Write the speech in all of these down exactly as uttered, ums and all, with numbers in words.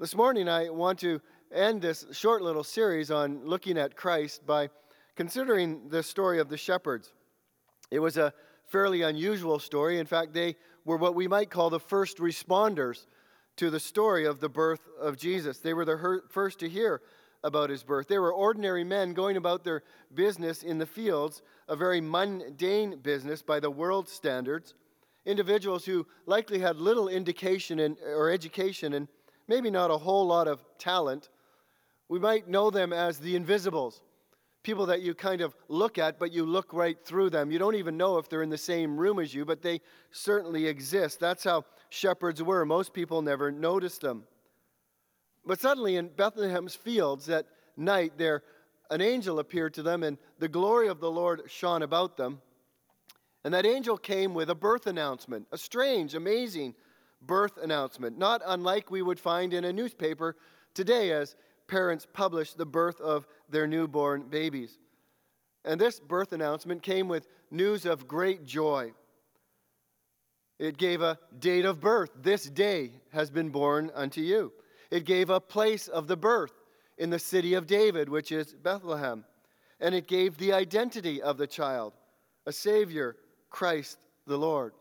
This morning I want to end this short little series on looking at Christ by considering the story of the shepherds. It was a fairly unusual story. In fact, they were what we might call the first responders to the story of the birth of Jesus. They were the first to hear about his birth. They were ordinary men going about their business in the fields, a very mundane business by the world's standards, individuals who likely had little indication in, or education and maybe not a whole lot of talent. We might know them as the invisibles, people that you kind of look at, but you look right through them. You don't even know if they're in the same room as you, but they certainly exist. That's how shepherds were. Most people never noticed them. But suddenly in Bethlehem's fields that night, there an angel appeared to them, and the glory of the Lord shone about them. And that angel came with a birth announcement, a strange, amazing birth announcement, not unlike we would find in a newspaper today as parents publish the birth of their newborn babies. And this birth announcement came with news of great joy. It gave a date of birth. This day has been born unto you. It gave a place of the birth in the city of David, which is Bethlehem. And it gave the identity of the child, a Savior, Christ the Lord.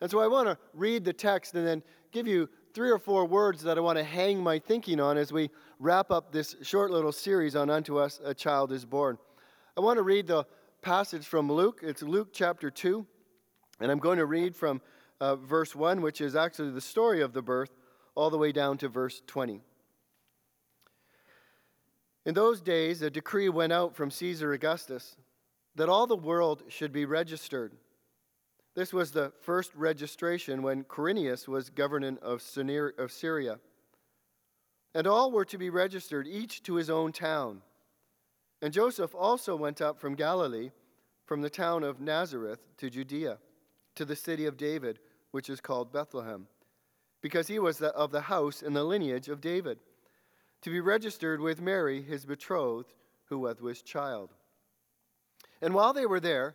And so I want to read the text and then give you three or four words that I want to hang my thinking on as we wrap up this short little series on Unto Us a Child is Born. I want to read the passage from Luke. It's Luke chapter two, and I'm going to read from uh, verse one, which is actually the story of the birth, all the way down to verse twenty. In those days, a decree went out from Caesar Augustus that all the world should be registered. This was the first registration when Quirinius was governor of Syria. And all were to be registered, each to his own town. And Joseph also went up from Galilee, from the town of Nazareth to Judea, to the city of David, which is called Bethlehem, because he was of the house and the lineage of David, to be registered with Mary, his betrothed, who was child. And while they were there,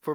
For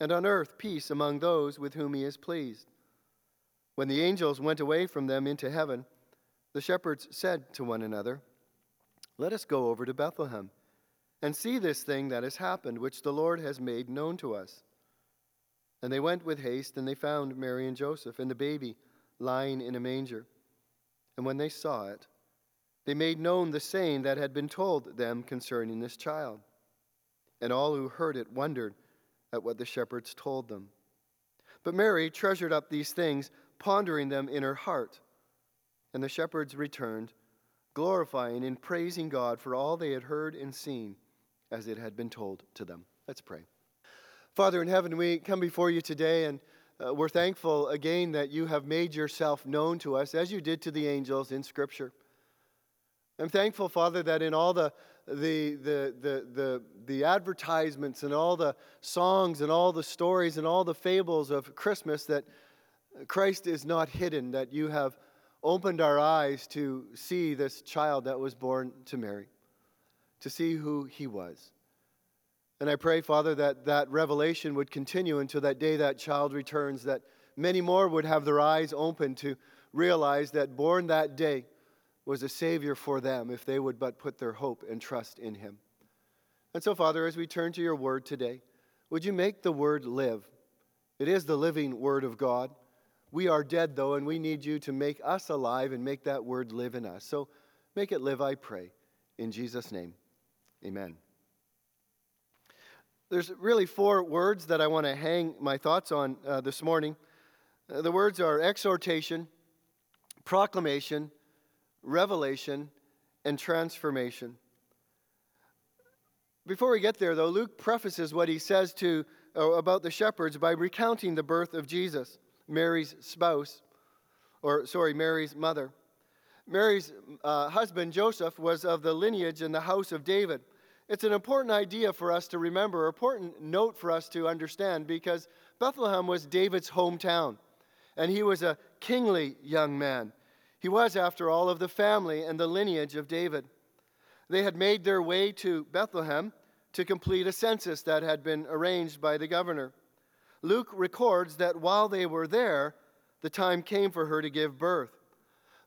and on earth peace among those with whom he is pleased." When the angels went away from them into heaven, the shepherds said to one another, "Let us go over to Bethlehem and see this thing that has happened, which the Lord has made known to us." And they went with haste, and they found Mary and Joseph and the baby lying in a manger. And when they saw it, they made known the saying that had been told them concerning this child. And all who heard it wondered at what the shepherds told them. But Mary treasured up these things, pondering them in her heart. And the shepherds returned, glorifying and praising God for all they had heard and seen, as it had been told to them. Let's pray. Father in heaven, we come before you today, and uh, we're thankful again that you have made yourself known to us, as you did to the angels in Scripture. I'm thankful, Father, that in all the The, the the the the advertisements and all the songs and all the stories and all the fables of Christmas, that Christ is not hidden, that you have opened our eyes to see this child that was born to Mary, to see who he was. And I pray, Father, that that revelation would continue until that day that child returns, that many more would have their eyes open to realize that born that day was a Savior for them, if they would but put their hope and trust in him. And so, Father, as we turn to your word today, would you make the word live? It is the living word of God. We are dead, though, and we need you to make us alive and make that word live in us. So make it live, I pray. In Jesus' name, amen. There's really four words that I want to hang my thoughts on uh, this morning. Uh, the words are exhortation, proclamation, revelation, and transformation. Before we get there, though, Luke prefaces what he says to uh, about the shepherds by recounting the birth of Jesus, Mary's spouse, or sorry, Mary's mother. Mary's uh, husband, Joseph, was of the lineage and the house of David. It's an important idea for us to remember, an important note for us to understand, because Bethlehem was David's hometown, and he was a kingly young man. He was, after all, of the family and the lineage of David. They had made their way to Bethlehem to complete a census that had been arranged by the governor. Luke records that while they were there, the time came for her to give birth.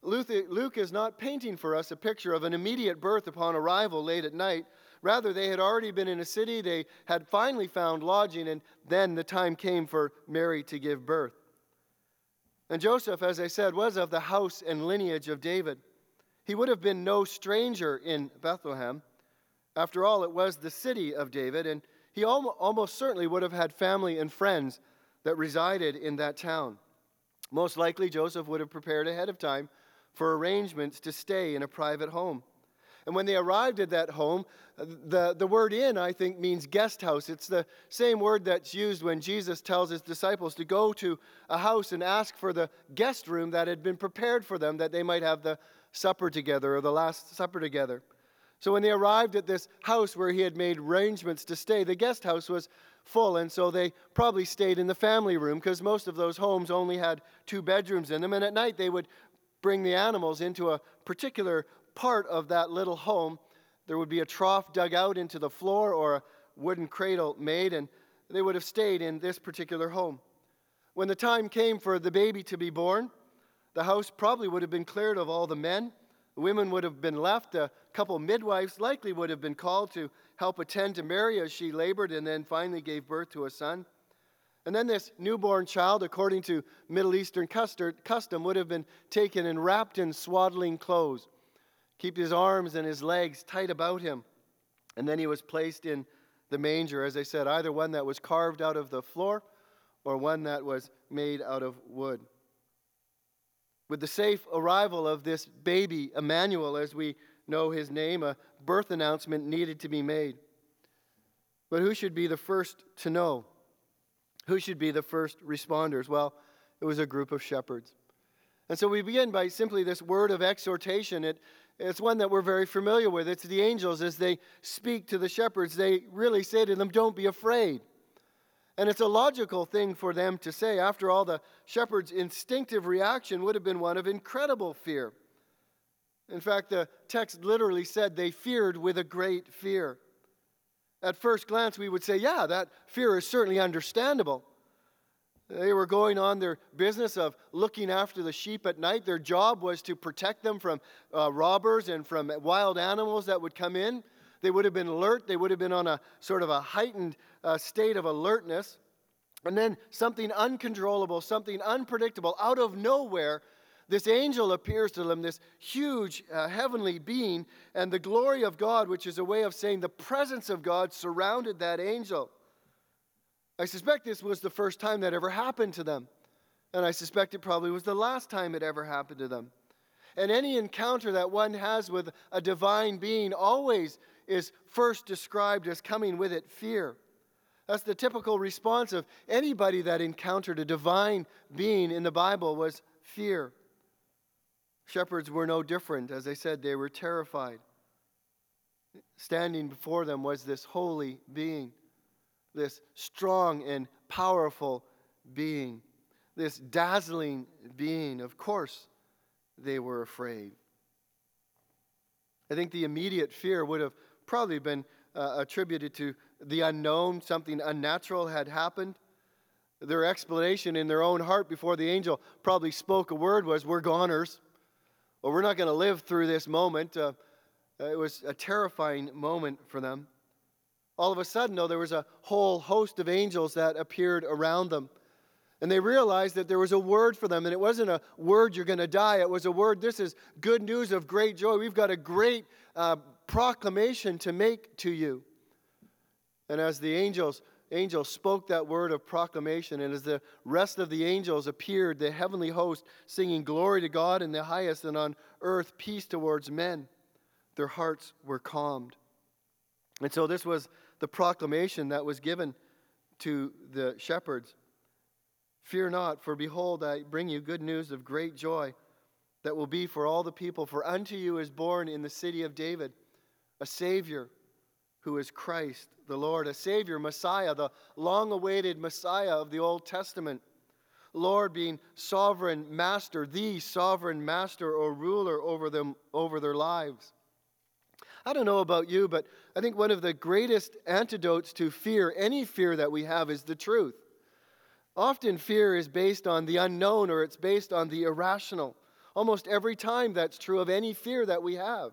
Luke is not painting for us a picture of an immediate birth upon arrival late at night. Rather, they had already been in a city, they had finally found lodging, and then the time came for Mary to give birth. And Joseph, as I said, was of the house and lineage of David. He would have been no stranger in Bethlehem. After all, it was the city of David, and he almost certainly would have had family and friends that resided in that town. Most likely, Joseph would have prepared ahead of time for arrangements to stay in a private home. And when they arrived at that home, the, the word inn, I think, means guest house. It's the same word that's used when Jesus tells his disciples to go to a house and ask for the guest room that had been prepared for them, that they might have the supper together or the Last Supper together. So when they arrived at this house where he had made arrangements to stay, the guest house was full, and so they probably stayed in the family room, because most of those homes only had two bedrooms in them, and at night they would bring the animals into a particular part of that little home. There would be a trough dug out into the floor or a wooden cradle made, and they would have stayed in this particular home. When the time came for the baby to be born, the house probably would have been cleared of all the men. The women would have been left. A couple midwives likely would have been called to help attend to Mary as she labored and then finally gave birth to a son. And then this newborn child, according to Middle Eastern custom, would have been taken and wrapped in swaddling clothes, keep his arms and his legs tight about him. And then he was placed in the manger, as I said, either one that was carved out of the floor or one that was made out of wood. With the safe arrival of this baby, Emmanuel, as we know his name, a birth announcement needed to be made. But who should be the first to know? Who should be the first responders? Well, it was a group of shepherds. And so we begin by simply this word of exhortation. It, it's one that we're very familiar with. It's the angels, as they speak to the shepherds, they really say to them, "Don't be afraid." And it's a logical thing for them to say. After all, the shepherd's instinctive reaction would have been one of incredible fear. In fact, the text literally said they feared with a great fear. At first glance, we would say, yeah, that fear is certainly understandable. They were going on their business of looking after the sheep at night. Their job was to protect them from uh, robbers and from wild animals that would come in. They would have been alert. They would have been on a sort of a heightened uh, state of alertness. And then something uncontrollable, something unpredictable, out of nowhere, this angel appears to them, this huge uh, heavenly being, and the glory of God, which is a way of saying the presence of God, surrounded that angel. I suspect this was the first time that ever happened to them. And I suspect it probably was the last time it ever happened to them. And any encounter that one has with a divine being always is first described as coming with it fear. That's the typical response of anybody that encountered a divine being in the Bible, was fear. Shepherds were no different. As I said, they were terrified. Standing before them was this holy being, this strong and powerful being, this dazzling being. Of course, they were afraid. I think the immediate fear would have probably been uh, attributed to the unknown. Something unnatural had happened. Their explanation in their own heart before the angel probably spoke a word was, "We're goners," or "We're not going to live through this moment." Uh, it was a terrifying moment for them. All of a sudden, though, there was a whole host of angels that appeared around them. And they realized that there was a word for them, and it wasn't a word, "You're going to die." It was a word, "This is good news of great joy. We've got a great uh, proclamation to make to you. And as the angels angels spoke that word of proclamation, and as the rest of the angels appeared, the heavenly host singing glory to God in the highest, and on earth peace towards men, their hearts were calmed. And so this was the proclamation that was given to the shepherds. Fear not, for behold, I bring you good news of great joy that will be for all the people. For unto you is born in the city of David a Savior, who is Christ the Lord, a Savior, Messiah, the long-awaited Messiah of the Old Testament. Lord being sovereign master, the sovereign master or ruler over them, over their lives. I don't know about you, but I think one of the greatest antidotes to fear, any fear that we have, is the truth. Often fear is based on the unknown, or it's based on the irrational. Almost every time that's true of any fear that we have.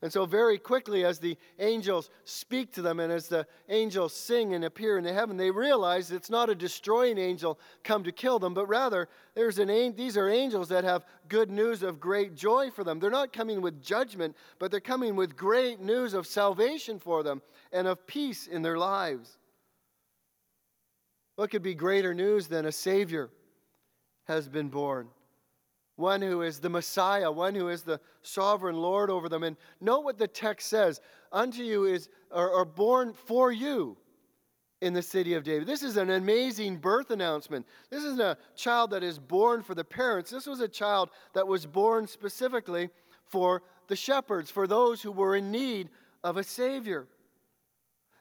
And so very quickly, as the angels speak to them and as the angels sing and appear in the heaven, they realize it's not a destroying angel come to kill them, but rather there's an these are angels that have good news of great joy for them. They're not coming with judgment, but they're coming with great news of salvation for them and of peace in their lives. What could be greater news than a Savior has been born? One who is the Messiah, one who is the sovereign Lord over them. And note what the text says. Unto you is, are, are born for you in the city of David. This is an amazing birth announcement. This isn't a child that is born for the parents. This was a child that was born specifically for the shepherds, for those who were in need of a Savior.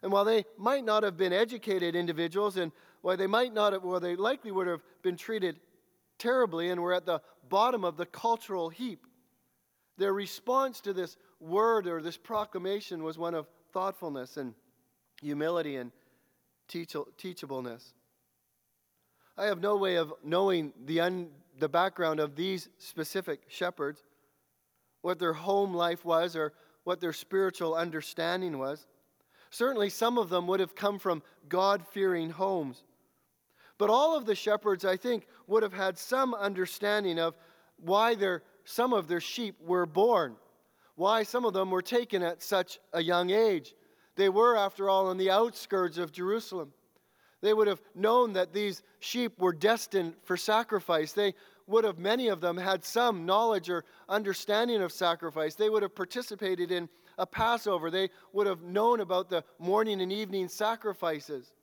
And while they might not have been educated individuals, and while they might not have, well, they likely would have been treated terribly, and we're at the bottom of the cultural heap, their response to this word or this proclamation was one of thoughtfulness and humility and teach- teachableness. I have no way of knowing the un- the background of these specific shepherds, what their home life was or what their spiritual understanding was. Certainly some of them would have come from God-fearing homes. But all of the shepherds, I think, would have had some understanding of why their, some of their sheep were born, why some of them were taken at such a young age. They were, after all, on the outskirts of Jerusalem. They would have known that these sheep were destined for sacrifice. They would have, many of them, had some knowledge or understanding of sacrifice. They would have participated in a Passover. They would have known about the morning and evening sacrifices.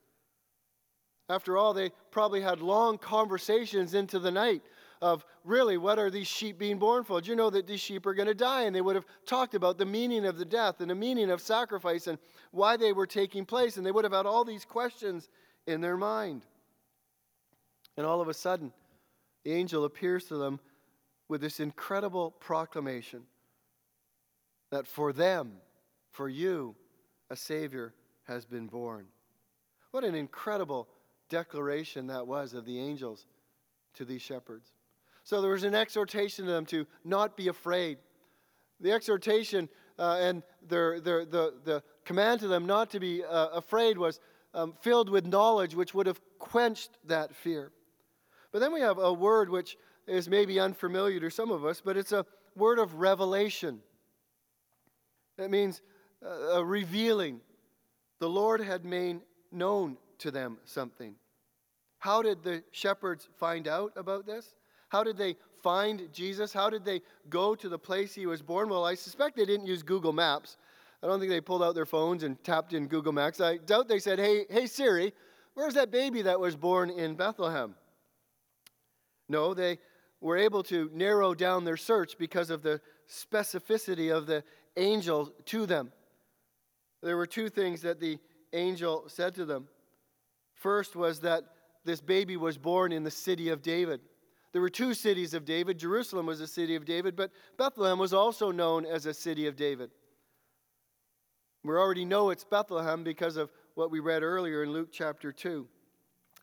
After all, they probably had long conversations into the night of, really, what are these sheep being born for? Do you know that these sheep are going to die? And they would have talked about the meaning of the death and the meaning of sacrifice and why they were taking place. And they would have had all these questions in their mind. And all of a sudden, the angel appears to them with this incredible proclamation that for them, for you, a Savior has been born. What an incredible declaration that was of the angels to these shepherds. So there was an exhortation to them to not be afraid. The exhortation uh, and their, their, the, the command to them not to be uh, afraid was um, filled with knowledge, which would have quenched that fear. But then we have a word which is maybe unfamiliar to some of us, but it's a word of revelation. That means uh, a revealing. The Lord had made known to them something. How did the shepherds find out about this? How did they find Jesus? How did they go to the place he was born? Well, I suspect they didn't use Google Maps. I don't think they pulled out their phones and tapped in Google Maps. I doubt they said, hey, hey Siri, where's that baby that was born in Bethlehem? No, they were able to narrow down their search because of the specificity of the angel to them. There were two things that the angel said to them. First was that this baby was born in the city of David. There were two cities of David. Jerusalem was a city of David, but Bethlehem was also known as a city of David. We already know it's Bethlehem because of what we read earlier in Luke chapter two.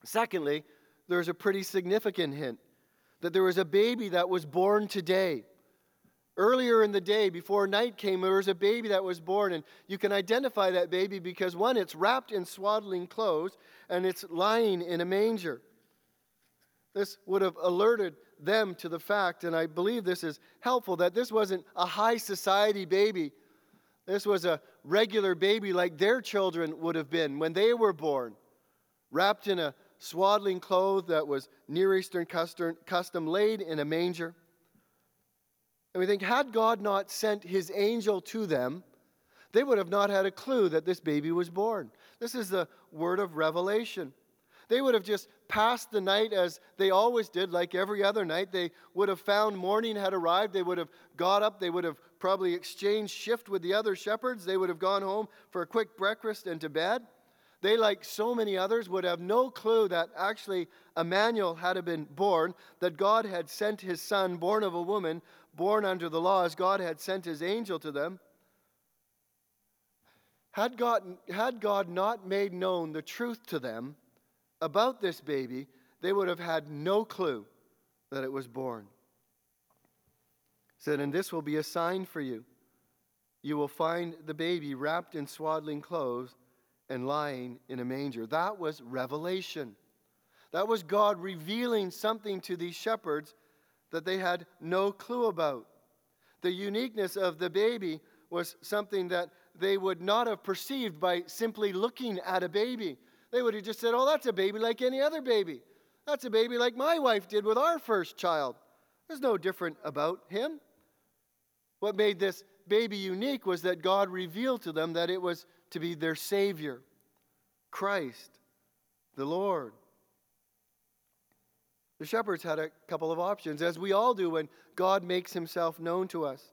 Secondly, there's a pretty significant hint that there was a baby that was born today. Earlier in the day, before night came, there was a baby that was born, and you can identify that baby because, one, it's wrapped in swaddling clothes, and it's lying in a manger. This would have alerted them to the fact, and I believe this is helpful, that this wasn't a high society baby This was a regular baby like their children would have been when they were born, wrapped in a swaddling cloth that was Near Eastern custom, laid in a manger. And we think, had God not sent his angel to them, they would have not had a clue that this baby was born. This is the word of revelation. They would have just passed the night as they always did, like every other night. They would have found morning had arrived. They would have got up. They would have probably exchanged shift with the other shepherds. They would have gone home for a quick breakfast and to bed. They, like so many others, would have no clue that actually Emmanuel had been born, that God had sent his son, born of a woman, born under the laws. God had sent his angel to them. Had God, had God not made known the truth to them about this baby, they would have had no clue that it was born. He said, and this will be a sign for you. You will find the baby wrapped in swaddling clothes and lying in a manger. That was revelation. That was God revealing something to these shepherds that they had no clue about. The uniqueness of the baby was something that they would not have perceived by simply looking at a baby. They would have just said, oh, that's a baby like any other baby. That's a baby like my wife did with our first child. There's no different about him. What made this baby unique was that God revealed to them that it was to be their Savior, Christ, the Lord. The shepherds had a couple of options, as we all do when God makes himself known to us.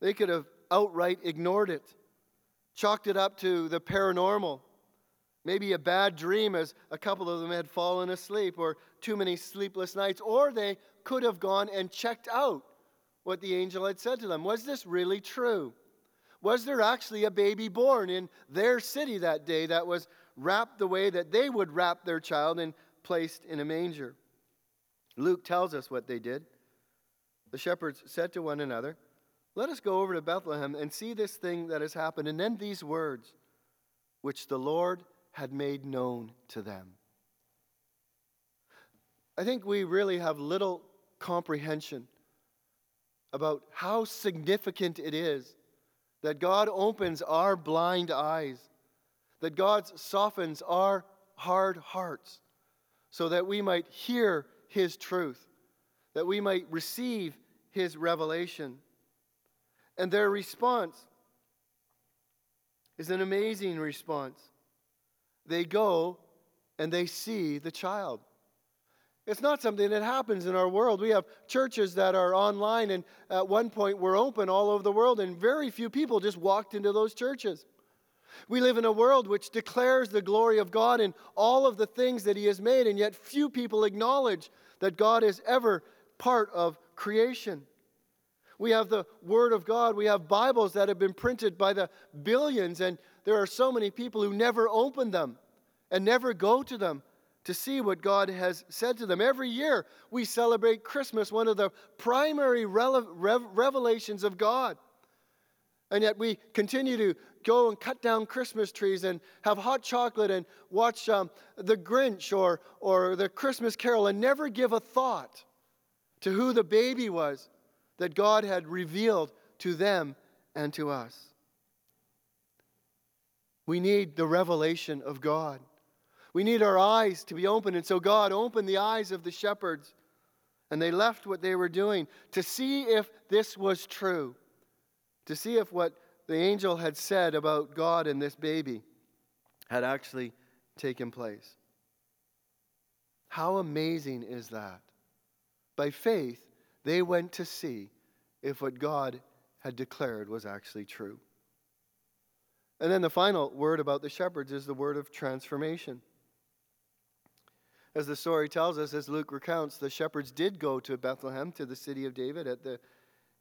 They could have outright ignored it, chalked it up to the paranormal, maybe a bad dream as a couple of them had fallen asleep, or too many sleepless nights, or they could have gone and checked out what the angel had said to them. Was this really true? Was there actually a baby born in their city that day that was wrapped the way that they would wrap their child and placed in a manger? Luke tells us what they did. The shepherds said to one another, let us go over to Bethlehem and see this thing that has happened. And then these words, which the Lord had made known to them. I think we really have little comprehension about how significant it is that God opens our blind eyes, that God softens our hard hearts so that we might hear his truth, that we might receive his revelation. And their response is an amazing response. They go and they see the child. It's not something that happens in our world. We have churches that are online, and at one point were open all over the world, and very few people just walked into those churches. We live in a world which declares the glory of God and all of the things that he has made, and yet few people acknowledge that God is ever part of creation. We have the Word of God. We have Bibles that have been printed by the billions, and there are so many people who never open them and never go to them to see what God has said to them. Every year we celebrate Christmas, one of the primary rele- rev- revelations of God. And yet we continue to go and cut down Christmas trees and have hot chocolate and watch um, The Grinch or, or The Christmas Carol and never give a thought to who the baby was that God had revealed to them and to us. We need the revelation of God. We need our eyes to be open. And so God opened the eyes of the shepherds, and they left what they were doing to see if this was true, to see if what the angel had said about God and this baby had actually taken place. How amazing is that? By faith, they went to see if what God had declared was actually true. And then the final word about the shepherds is the word of transformation. As the story tells us, as Luke recounts, the shepherds did go to Bethlehem, to the city of David, at the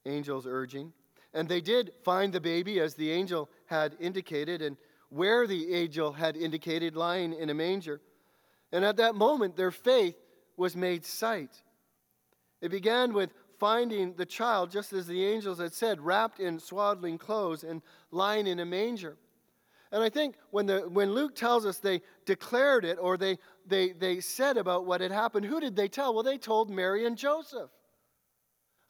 angel's urging. And they did find the baby, as the angel had indicated, and where the angel had indicated, lying in a manger. And at that moment, their faith was made sight. It began with finding the child, just as the angels had said, wrapped in swaddling clothes and lying in a manger. And I think when the when Luke tells us they declared it, or they, they, they said about what had happened, who did they tell? Well, they told Mary and Joseph.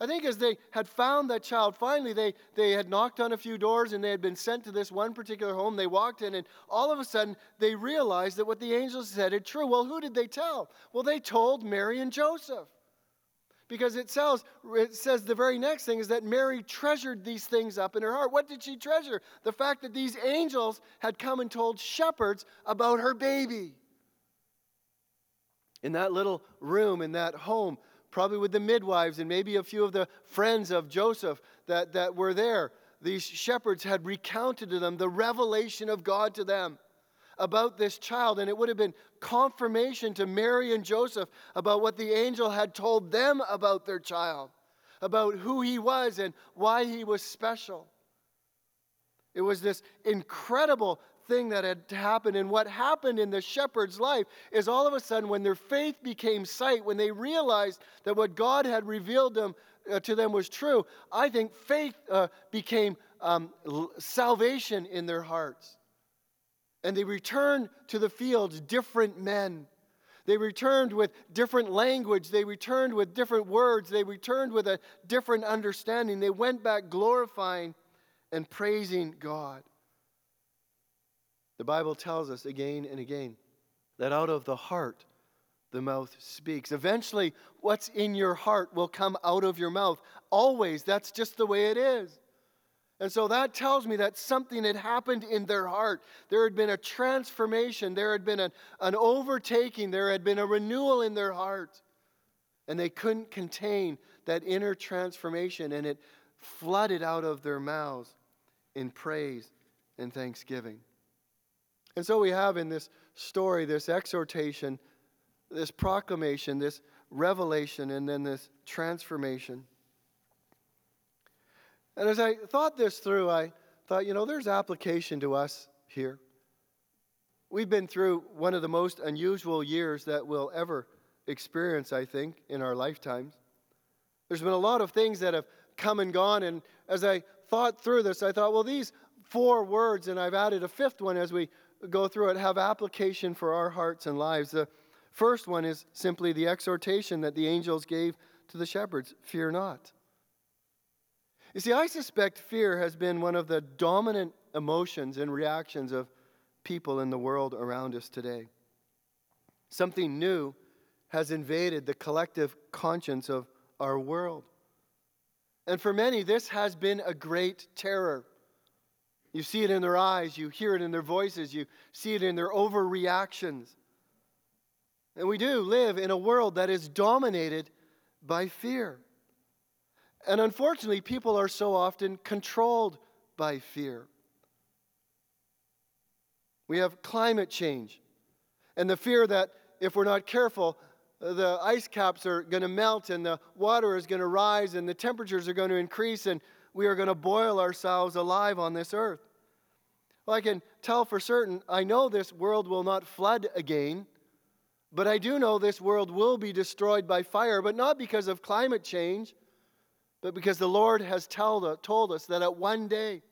I think as they had found that child, finally they, they had knocked on a few doors and they had been sent to this one particular home. They walked in and all of a sudden they realized that what the angels said is true. Well, who did they tell? Well, they told Mary and Joseph. Because it says, it says the very next thing is that Mary treasured these things up in her heart. What did she treasure? The fact that these angels had come and told shepherds about her baby. In that little room, in that home, probably with the midwives and maybe a few of the friends of Joseph that, that were there, these shepherds had recounted to them the revelation of God to them about this child. And it would have been confirmation to Mary and Joseph about what the angel had told them about their child, about who he was and why he was special. It was this incredible thing that had happened, and what happened in the shepherd's life is all of a sudden when their faith became sight, when they realized that what God had revealed them uh, to them was true, I think faith uh, became um, salvation in their hearts. And they returned to the fields different men. They returned with different language. They returned with different words. They returned with a different understanding. They went back glorifying and praising God. The Bible tells us again and again that out of the heart, the mouth speaks. Eventually, what's in your heart will come out of your mouth. Always. That's just the way it is. And so that tells me that something had happened in their heart. There had been a transformation. There had been an, an overtaking. There had been a renewal in their heart. And they couldn't contain that inner transformation, and it flooded out of their mouths in praise and thanksgiving. And so we have in this story, this exhortation, this proclamation, this revelation, and then this transformation. And as I thought this through, I thought, you know, there's application to us here. We've been through one of the most unusual years that we'll ever experience, I think, in our lifetimes. There's been a lot of things that have come and gone, and as I thought through this, I thought, well, these four words, and I've added a fifth one as we go through it, have application for our hearts and lives. The first one is simply the exhortation that the angels gave to the shepherds, fear not. You see, I suspect fear has been one of the dominant emotions and reactions of people in the world around us today. Something new has invaded the collective conscience of our world. And for many, this has been a great terror. You see it in their eyes, you hear it in their voices, you see it in their overreactions. And we do live in a world that is dominated by fear. And unfortunately, people are so often controlled by fear. We have climate change and the fear that if we're not careful, the ice caps are going to melt and the water is going to rise and the temperatures are going to increase and we are going to boil ourselves alive on this earth. Well, I can tell for certain, I know this world will not flood again, but I do know this world will be destroyed by fire, but not because of climate change, but because the Lord has told, told us that at one day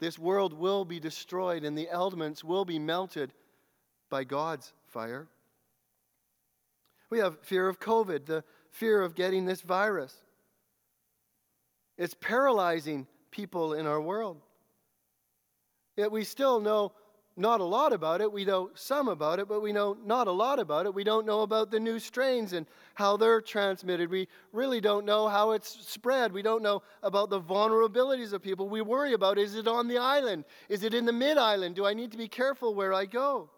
this world will be destroyed and the elements will be melted by God's fire. We have fear of COVID, the fear of getting this virus. It's paralyzing people in our world. Yet we still know not a lot about it. We know some about it, but we know not a lot about it. We don't know about the new strains and how they're transmitted. We really don't know how it's spread. We don't know about the vulnerabilities of people. We worry about, is it on the island? Is it in the mid-island? Do I need to be careful where I go?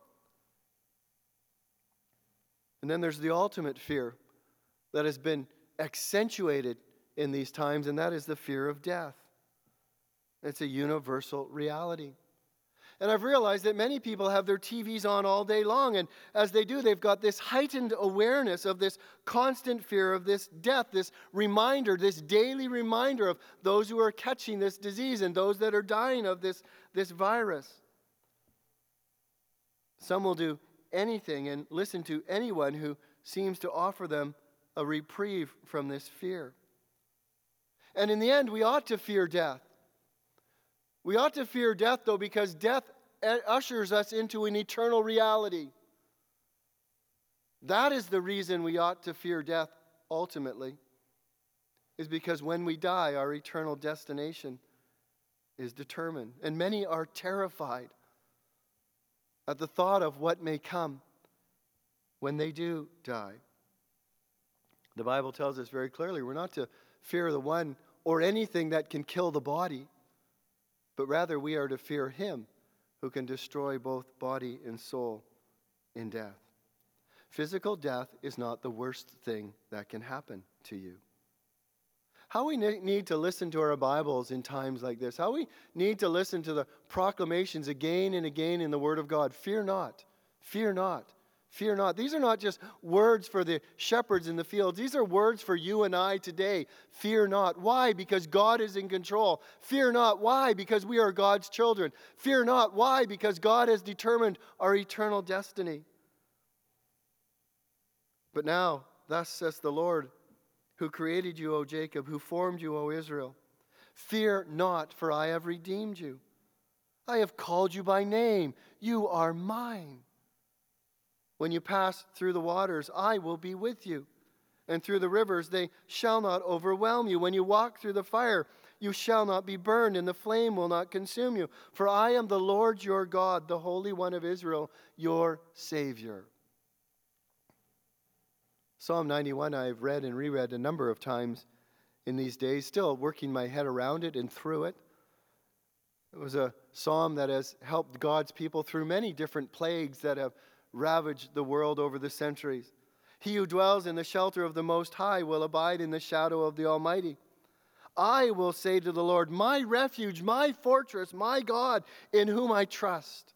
And then there's the ultimate fear that has been accentuated in these times, and that is the fear of death. It's a universal reality. And I've realized that many people have their T Vs on all day long, and as they do, they've got this heightened awareness of this constant fear of this death, this reminder, this daily reminder of those who are catching this disease and those that are dying of this, this virus. Some will do anything and listen to anyone who seems to offer them a reprieve from this fear. And in the end, we ought to fear death. We ought to fear death, though, because death ushers us into an eternal reality. That is the reason we ought to fear death ultimately. is because when we die, our eternal destination is determined. And many are terrified at the thought of what may come when they do die. The Bible tells us very clearly we're not to fear the one or anything that can kill the body, but rather we are to fear him who can destroy both body and soul in death. Physical death is not the worst thing that can happen to you. How we need to listen to our Bibles in times like this. How we need to listen to the proclamations again and again in the Word of God. Fear not. Fear not. Fear not. These are not just words for the shepherds in the fields. These are words for you and I today. Fear not. Why? Because God is in control. Fear not. Why? Because we are God's children. Fear not. Why? Because God has determined our eternal destiny. But now, thus says the Lord, who created you, O Jacob, who formed you, O Israel. Fear not, for I have redeemed you. I have called you by name. You are mine. When you pass through the waters, I will be with you. And through the rivers, they shall not overwhelm you. When you walk through the fire, you shall not be burned, and the flame will not consume you. For I am the Lord your God, the Holy One of Israel, your Savior. Psalm ninety-one I've read and reread a number of times in these days, still working my head around it and through it. It was a psalm that has helped God's people through many different plagues that have ravaged the world over the centuries. He who dwells in the shelter of the Most High will abide in the shadow of the Almighty. I will say to the Lord, my refuge, my fortress, my God, in whom I trust.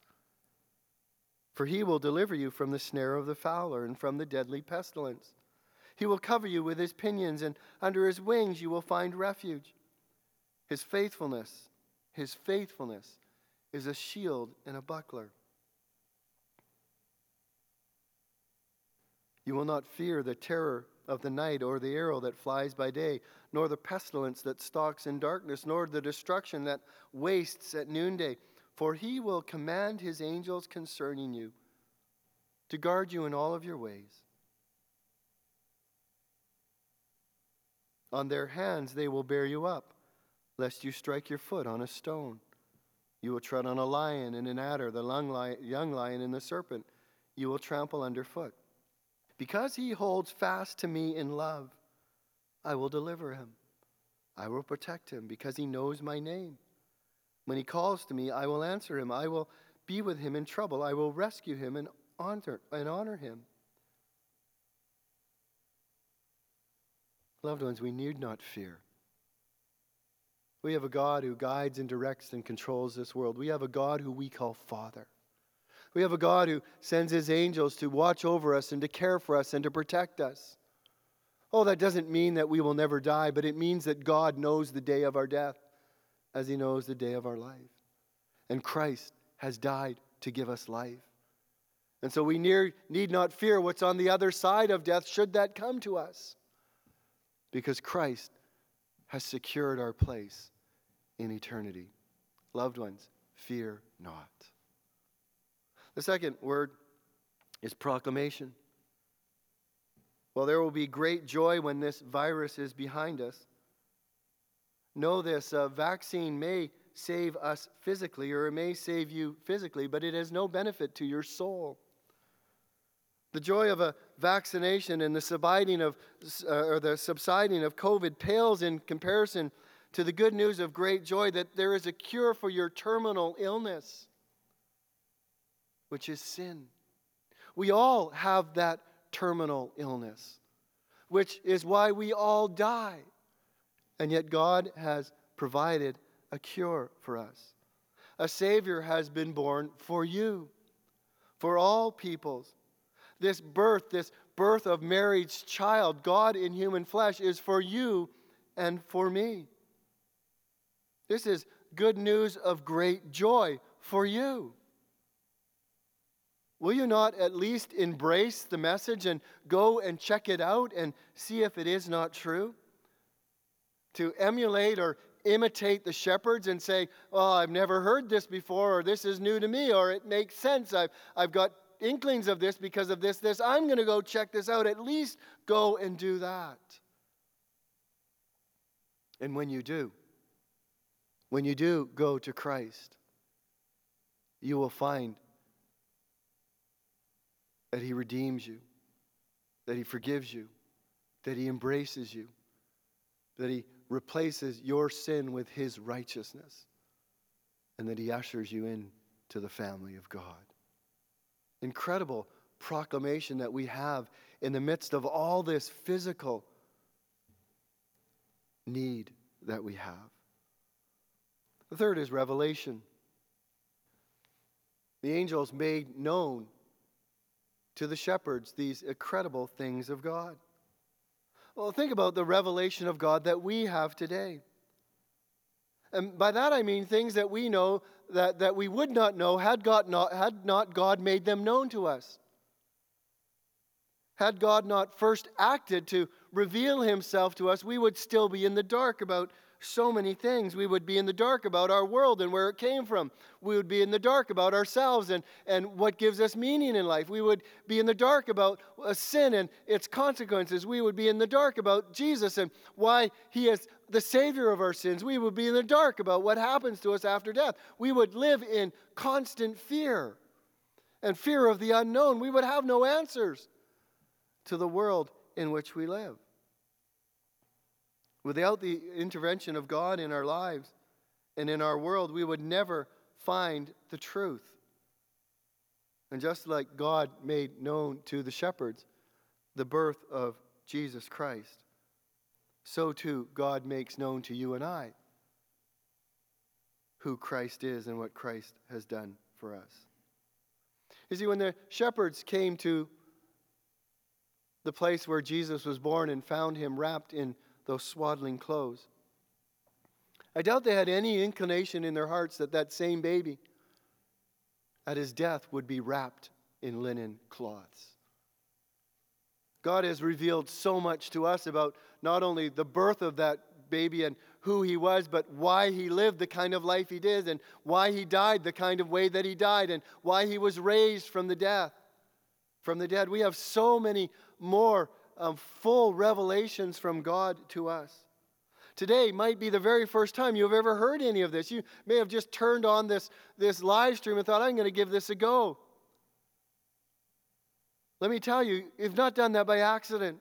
For he will deliver you from the snare of the fowler and from the deadly pestilence. He will cover you with his pinions, and under his wings you will find refuge. His faithfulness, his faithfulness is a shield and a buckler. You will not fear the terror of the night, or the arrow that flies by day, nor the pestilence that stalks in darkness, nor the destruction that wastes at noonday. For he will command his angels concerning you to guard you in all of your ways. On their hands they will bear you up, lest you strike your foot on a stone. You will tread on a lion and an adder, the young lion and the serpent. You will trample underfoot. Because he holds fast to me in love, I will deliver him. I will protect him because he knows my name. When he calls to me, I will answer him. I will be with him in trouble. I will rescue him and honor, and honor him. Loved ones, we need not fear. We have a God who guides and directs and controls this world. We have a God who we call Father. We have a God who sends his angels to watch over us and to care for us and to protect us. Oh, that doesn't mean that we will never die, but it means that God knows the day of our death, as he knows the day of our life. And Christ has died to give us life. And so we near, need not fear what's on the other side of death should that come to us, because Christ has secured our place in eternity. Loved ones, fear not. The second word is proclamation. Well, there will be great joy when this virus is behind us. Know this, a vaccine may save us physically, or it may save you physically, but it has no benefit to your soul. The joy of a vaccination and the subsiding of, uh, or the subsiding of COVID pales in comparison to the good news of great joy that there is a cure for your terminal illness, which is sin. We all have that terminal illness, which is why we all die. And yet God has provided a cure for us. A Savior has been born for you, for all peoples. This birth, this birth of Mary's child, God in human flesh, is for you and for me. This is good news of great joy for you. Will you not at least embrace the message and go and check it out and see if it is not true? To emulate or imitate the shepherds and say, oh, I've never heard this before, or this is new to me, or it makes sense. I've, I've got inklings of this because of this, this. I'm going to go check this out. At least go and do that. And when you do, when you do go to Christ, you will find that He redeems you, that He forgives you, that He embraces you, that He replaces your sin with His righteousness, and that He ushers you in to the family of God. Incredible proclamation that we have in the midst of all this physical need that we have. The third is revelation. The angels made known to the shepherds these incredible things of God. Well, think about the revelation of God that we have today. And by that I mean things that we know that, that we would not know had God not, had not God made them known to us. Had God not first acted to reveal Himself to us, we would still be in the dark about so many things. We would be in the dark about our world and where it came from. We would be in the dark about ourselves and, and what gives us meaning in life. We would be in the dark about sin and its consequences. We would be in the dark about Jesus and why He is the Savior of our sins. We would be in the dark about what happens to us after death. We would live in constant fear and fear of the unknown. We would have no answers to the world in which we live. Without the intervention of God in our lives and in our world, we would never find the truth. And just like God made known to the shepherds the birth of Jesus Christ, so too God makes known to you and I who Christ is and what Christ has done for us. You see, when the shepherds came to the place where Jesus was born and found Him wrapped in those swaddling clothes, I doubt they had any inclination in their hearts that that same baby at His death would be wrapped in linen cloths. God has revealed so much to us about not only the birth of that baby and who He was, but why He lived the kind of life He did, and why He died the kind of way that He died, and why He was raised from the death, from the dead. We have so many more Um, full revelations from God to us. Today might be the very first time you've ever heard any of this. You may have just turned on this, this live stream and thought, I'm going to give this a go. Let me tell you, you've not done that by accident.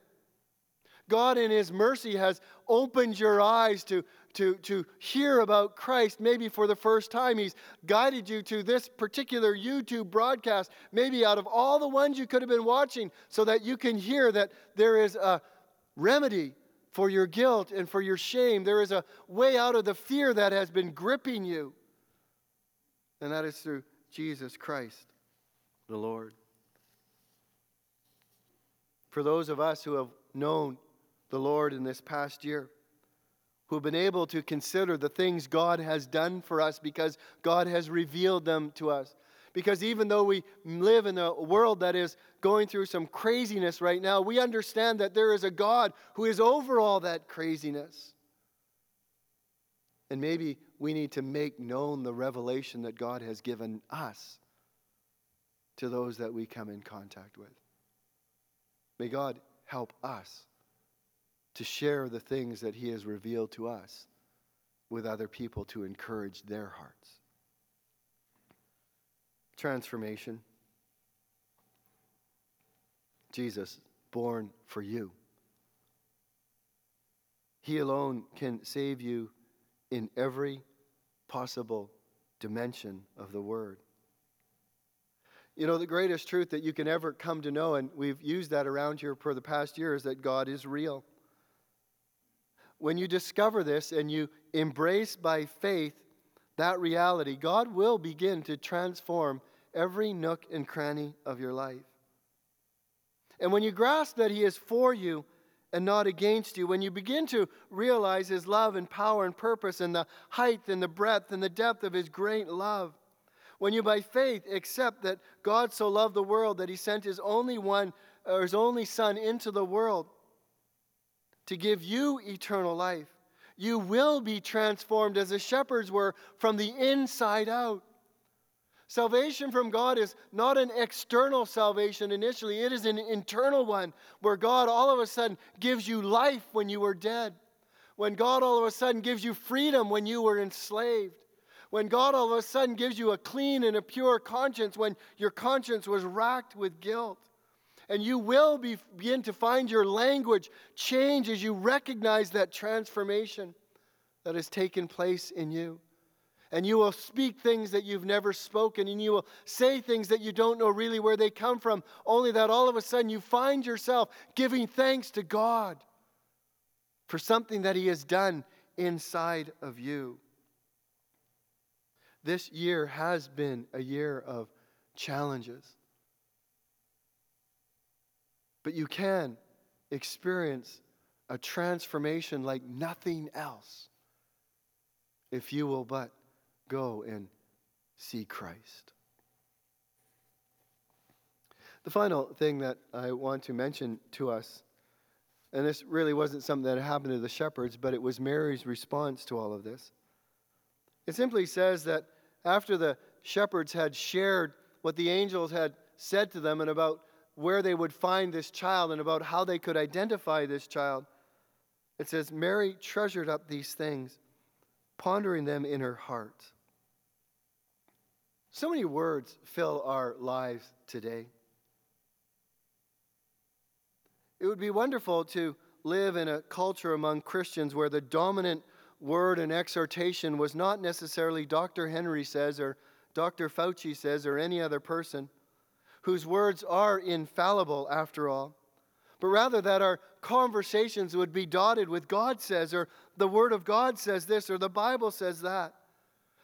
God in His mercy has opened your eyes to, to, to hear about Christ maybe for the first time. He's guided you to this particular YouTube broadcast, maybe out of all the ones you could have been watching, so that you can hear that there is a remedy for your guilt and for your shame. There is a way out of the fear that has been gripping you, and that is through Jesus Christ, the Lord. For those of us who have known the Lord in this past year, who have been able to consider the things God has done for us because God has revealed them to us. Because even though we live in a world that is going through some craziness right now, we understand that there is a God who is over all that craziness. And maybe we need to make known the revelation that God has given us to those that we come in contact with. May God help us to share the things that He has revealed to us with other people to encourage their hearts. Transformation. Jesus, born for you. He alone can save you in every possible dimension of the word. You know, the greatest truth that you can ever come to know, and we've used that around here for the past year, is that God is real. When you discover this and you embrace by faith that reality, God will begin to transform every nook and cranny of your life. And when you grasp that He is for you and not against you, when you begin to realize His love and power and purpose and the height and the breadth and the depth of His great love, when you by faith accept that God so loved the world that He sent His only one, or His only Son into the world to give you eternal life, you will be transformed as the shepherds were from the inside out. Salvation from God is not an external salvation initially. It is an internal one where God all of a sudden gives you life when you were dead. When God all of a sudden gives you freedom when you were enslaved. When God all of a sudden gives you a clean and a pure conscience when your conscience was racked with guilt. And you will be, begin to find your language change as you recognize that transformation that has taken place in you. And you will speak things that you've never spoken, and you will say things that you don't know really where they come from, only that all of a sudden you find yourself giving thanks to God for something that He has done inside of you. This year has been a year of challenges. But you can experience a transformation like nothing else if you will but go and see Christ. The final thing that I want to mention to us, and this really wasn't something that happened to the shepherds, but it was Mary's response to all of this. It simply says that after the shepherds had shared what the angels had said to them and about where they would find this child and about how they could identify this child, it says, Mary treasured up these things, pondering them in her heart. So many words fill our lives today. It would be wonderful to live in a culture among Christians where the dominant word and exhortation was not necessarily Doctor Henry says or Doctor Fauci says or any other person whose words are infallible after all, but rather that our conversations would be dotted with God says or the Word of God says this or the Bible says that,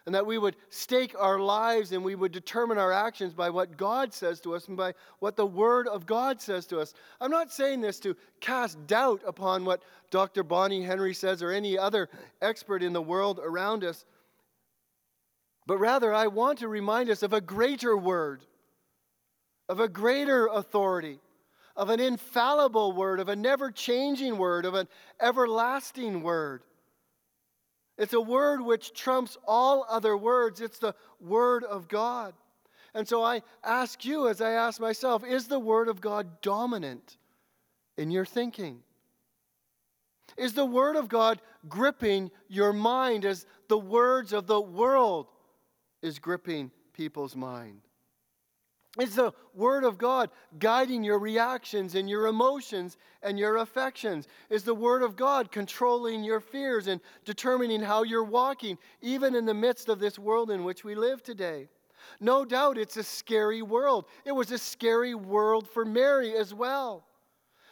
and that we would stake our lives and we would determine our actions by what God says to us and by what the Word of God says to us. I'm not saying this to cast doubt upon what Doctor Bonnie Henry says or any other expert in the world around us, but rather I want to remind us of a greater Word, of a greater authority, of an infallible Word, of a never-changing Word, of an everlasting Word. It's a Word which trumps all other words. It's the Word of God. And so I ask you, as I ask myself, is the Word of God dominant in your thinking? Is the Word of God gripping your mind as the words of the world is gripping people's mind? Is the Word of God guiding your reactions and your emotions and your affections? Is the Word of God controlling your fears and determining how you're walking, even in the midst of this world in which we live today? No doubt it's a scary world. It was a scary world for Mary as well.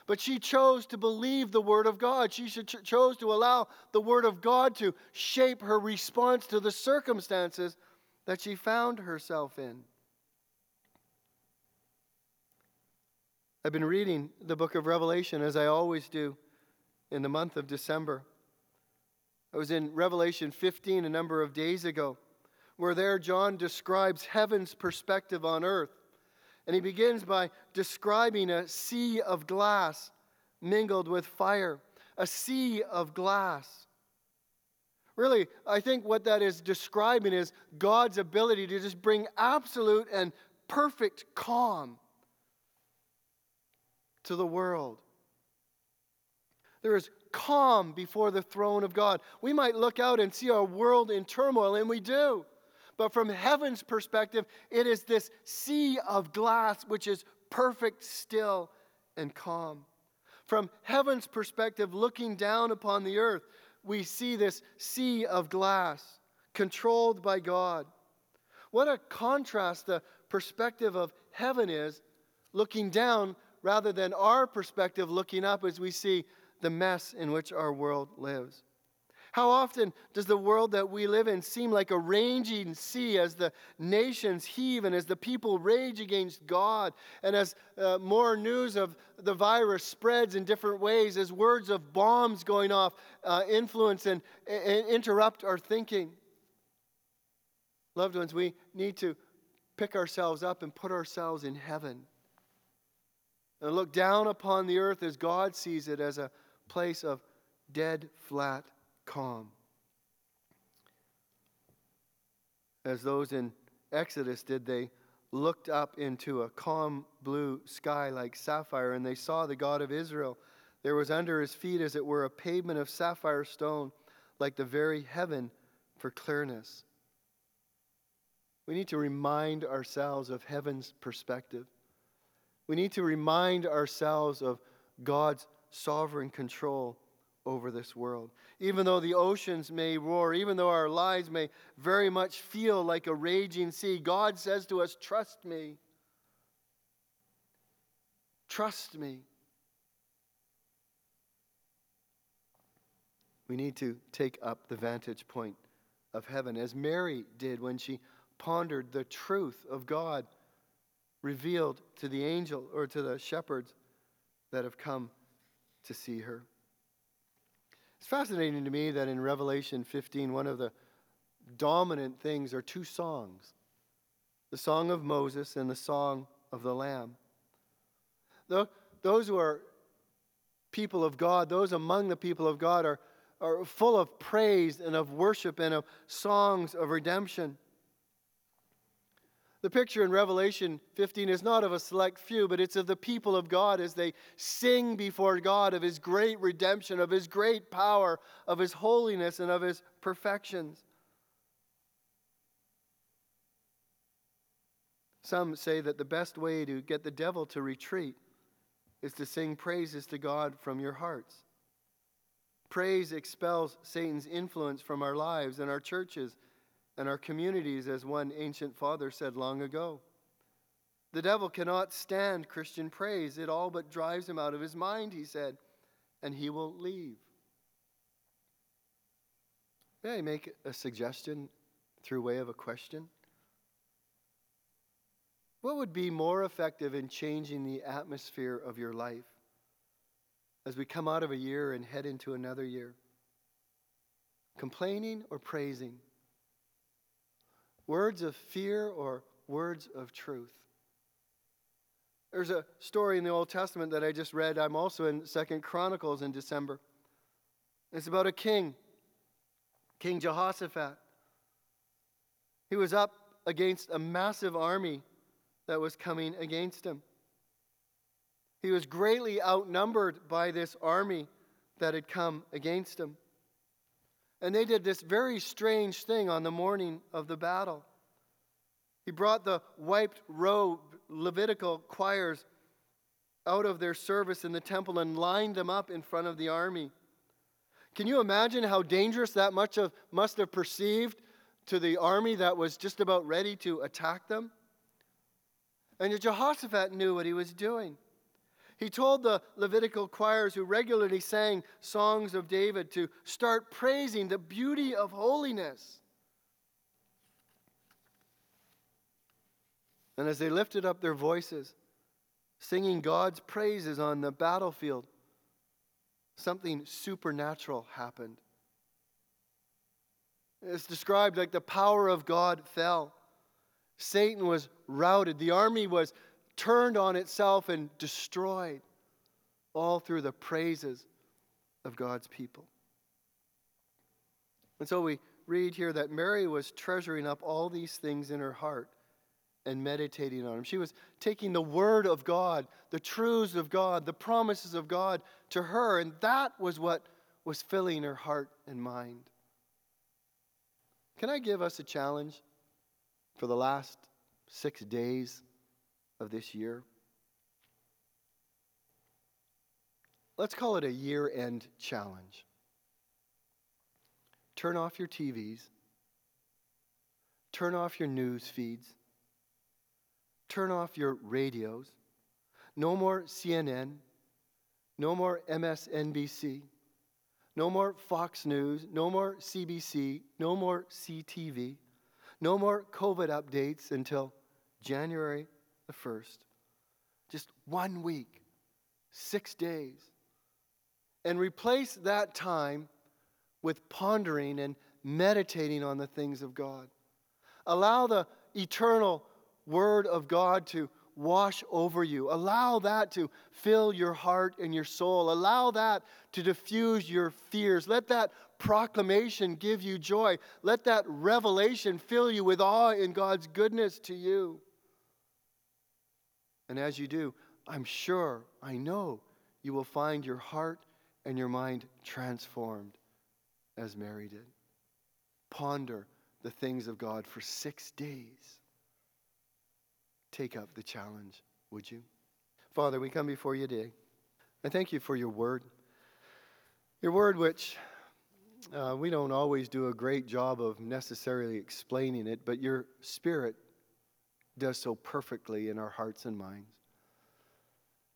But she chose to believe the Word of God. She ch- chose to allow the Word of God to shape her response to the circumstances that she found herself in. I've been reading the book of Revelation, as I always do, in the month of December. I was in Revelation fifteen a number of days ago, where there John describes heaven's perspective on earth. And he begins by describing a sea of glass mingled with fire, a sea of glass. Really, I think what that is describing is God's ability to just bring absolute and perfect calm to the world. There is calm before the throne of God. We might look out and see our world in turmoil, and we do. But from heaven's perspective, it is this sea of glass which is perfect, still, and calm. From heaven's perspective, looking down upon the earth, we see this sea of glass controlled by God. What a contrast the perspective of heaven is, looking down, rather than our perspective looking up as we see the mess in which our world lives. How often does the world that we live in seem like a raging sea as the nations heave and as the people rage against God and as uh, more news of the virus spreads in different ways, as words of bombs going off uh, influence and, and interrupt our thinking? Loved ones, we need to pick ourselves up and put ourselves in heaven and look down upon the earth as God sees it, as a place of dead, flat calm. As those in Exodus did, they looked up into a calm blue sky like sapphire, and they saw the God of Israel There was under his feet, as it were, a pavement of sapphire stone, like the very heaven for clearness. We need to remind ourselves of heaven's perspective. We need to remind ourselves of God's sovereign control over this world. Even though the oceans may roar, even though our lives may very much feel like a raging sea, God says to us, trust me. Trust me. We need to take up the vantage point of heaven, as Mary did when she pondered the truth of God revealed to the angel or to the shepherds that have come to see her. It's fascinating to me that in Revelation fifteen, one of the dominant things are two songs, the song of Moses and the song of the Lamb. Those who are people of God, those among the people of God are, are full of praise and of worship and of songs of redemption. The picture in Revelation fifteen is not of a select few, but it's of the people of God as they sing before God of his great redemption, of his great power, of his holiness, and of his perfections. Some say that the best way to get the devil to retreat is to sing praises to God from your hearts. Praise expels Satan's influence from our lives and our churches and our communities, as one ancient father said long ago. The devil cannot stand Christian praise. It all but drives him out of his mind, he said, and he will leave. May I make a suggestion through way of a question? What would be more effective in changing the atmosphere of your life as we come out of a year and head into another year? Complaining or praising? Words of fear or words of truth? There's a story in the Old Testament that I just read. I'm also in Second Chronicles in December. It's about a king, King Jehoshaphat. He was up against a massive army that was coming against him. He was greatly outnumbered by this army that had come against him. And they did this very strange thing on the morning of the battle. He brought the wiped robe Levitical choirs out of their service in the temple and lined them up in front of the army. Can you imagine how dangerous that much of must have perceived to the army that was just about ready to attack them? And Jehoshaphat knew what he was doing. He told the Levitical choirs who regularly sang songs of David to start praising the beauty of holiness. And as they lifted up their voices, singing God's praises on the battlefield, something supernatural happened. It's described like the power of God fell. Satan was routed. The army was turned on itself and destroyed, all through the praises of God's people. And so we read here that Mary was treasuring up all these things in her heart and meditating on them. She was taking the word of God, the truths of God, the promises of God to her, and that was what was filling her heart and mind. Can I give us a challenge for the last six days of this year? Let's call it a year-end challenge. Turn off your T Vs. Turn off your news feeds. Turn off your radios. No more C N N. No more M S N B C. No more Fox News. No more C B C. No more C T V. No more COVID updates until January the first. Just one week, six days. And replace that time with pondering and meditating on the things of God. Allow the eternal word of God to wash over you. Allow that to fill your heart and your soul. Allow that to diffuse your fears. Let that proclamation give you joy. Let that revelation fill you with awe in God's goodness to you. And as you do, I'm sure, I know you will find your heart and your mind transformed as Mary did. Ponder the things of God for six days. Take up the challenge, would you? Father, we come before you today. I thank you for your word. Your word which uh, we don't always do a great job of necessarily explaining it, but your Spirit does so perfectly in our hearts and minds.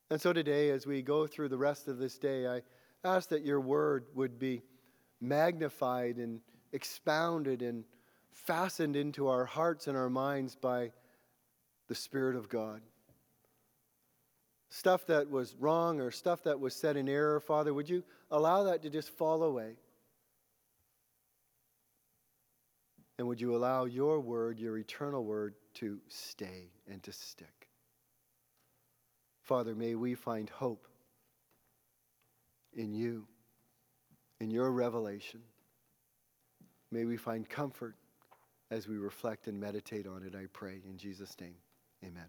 And so today, as we go through the rest of this day, I ask that your word would be magnified and expounded and fastened into our hearts and our minds by the Spirit of God. Stuff that was wrong or stuff that was said in error, Father, would you allow that to just fall away? And would you allow your word, your eternal word, to stay and to stick? Father, may we find hope in you, in your revelation. May we find comfort as we reflect and meditate on it, I pray. In Jesus' name, amen.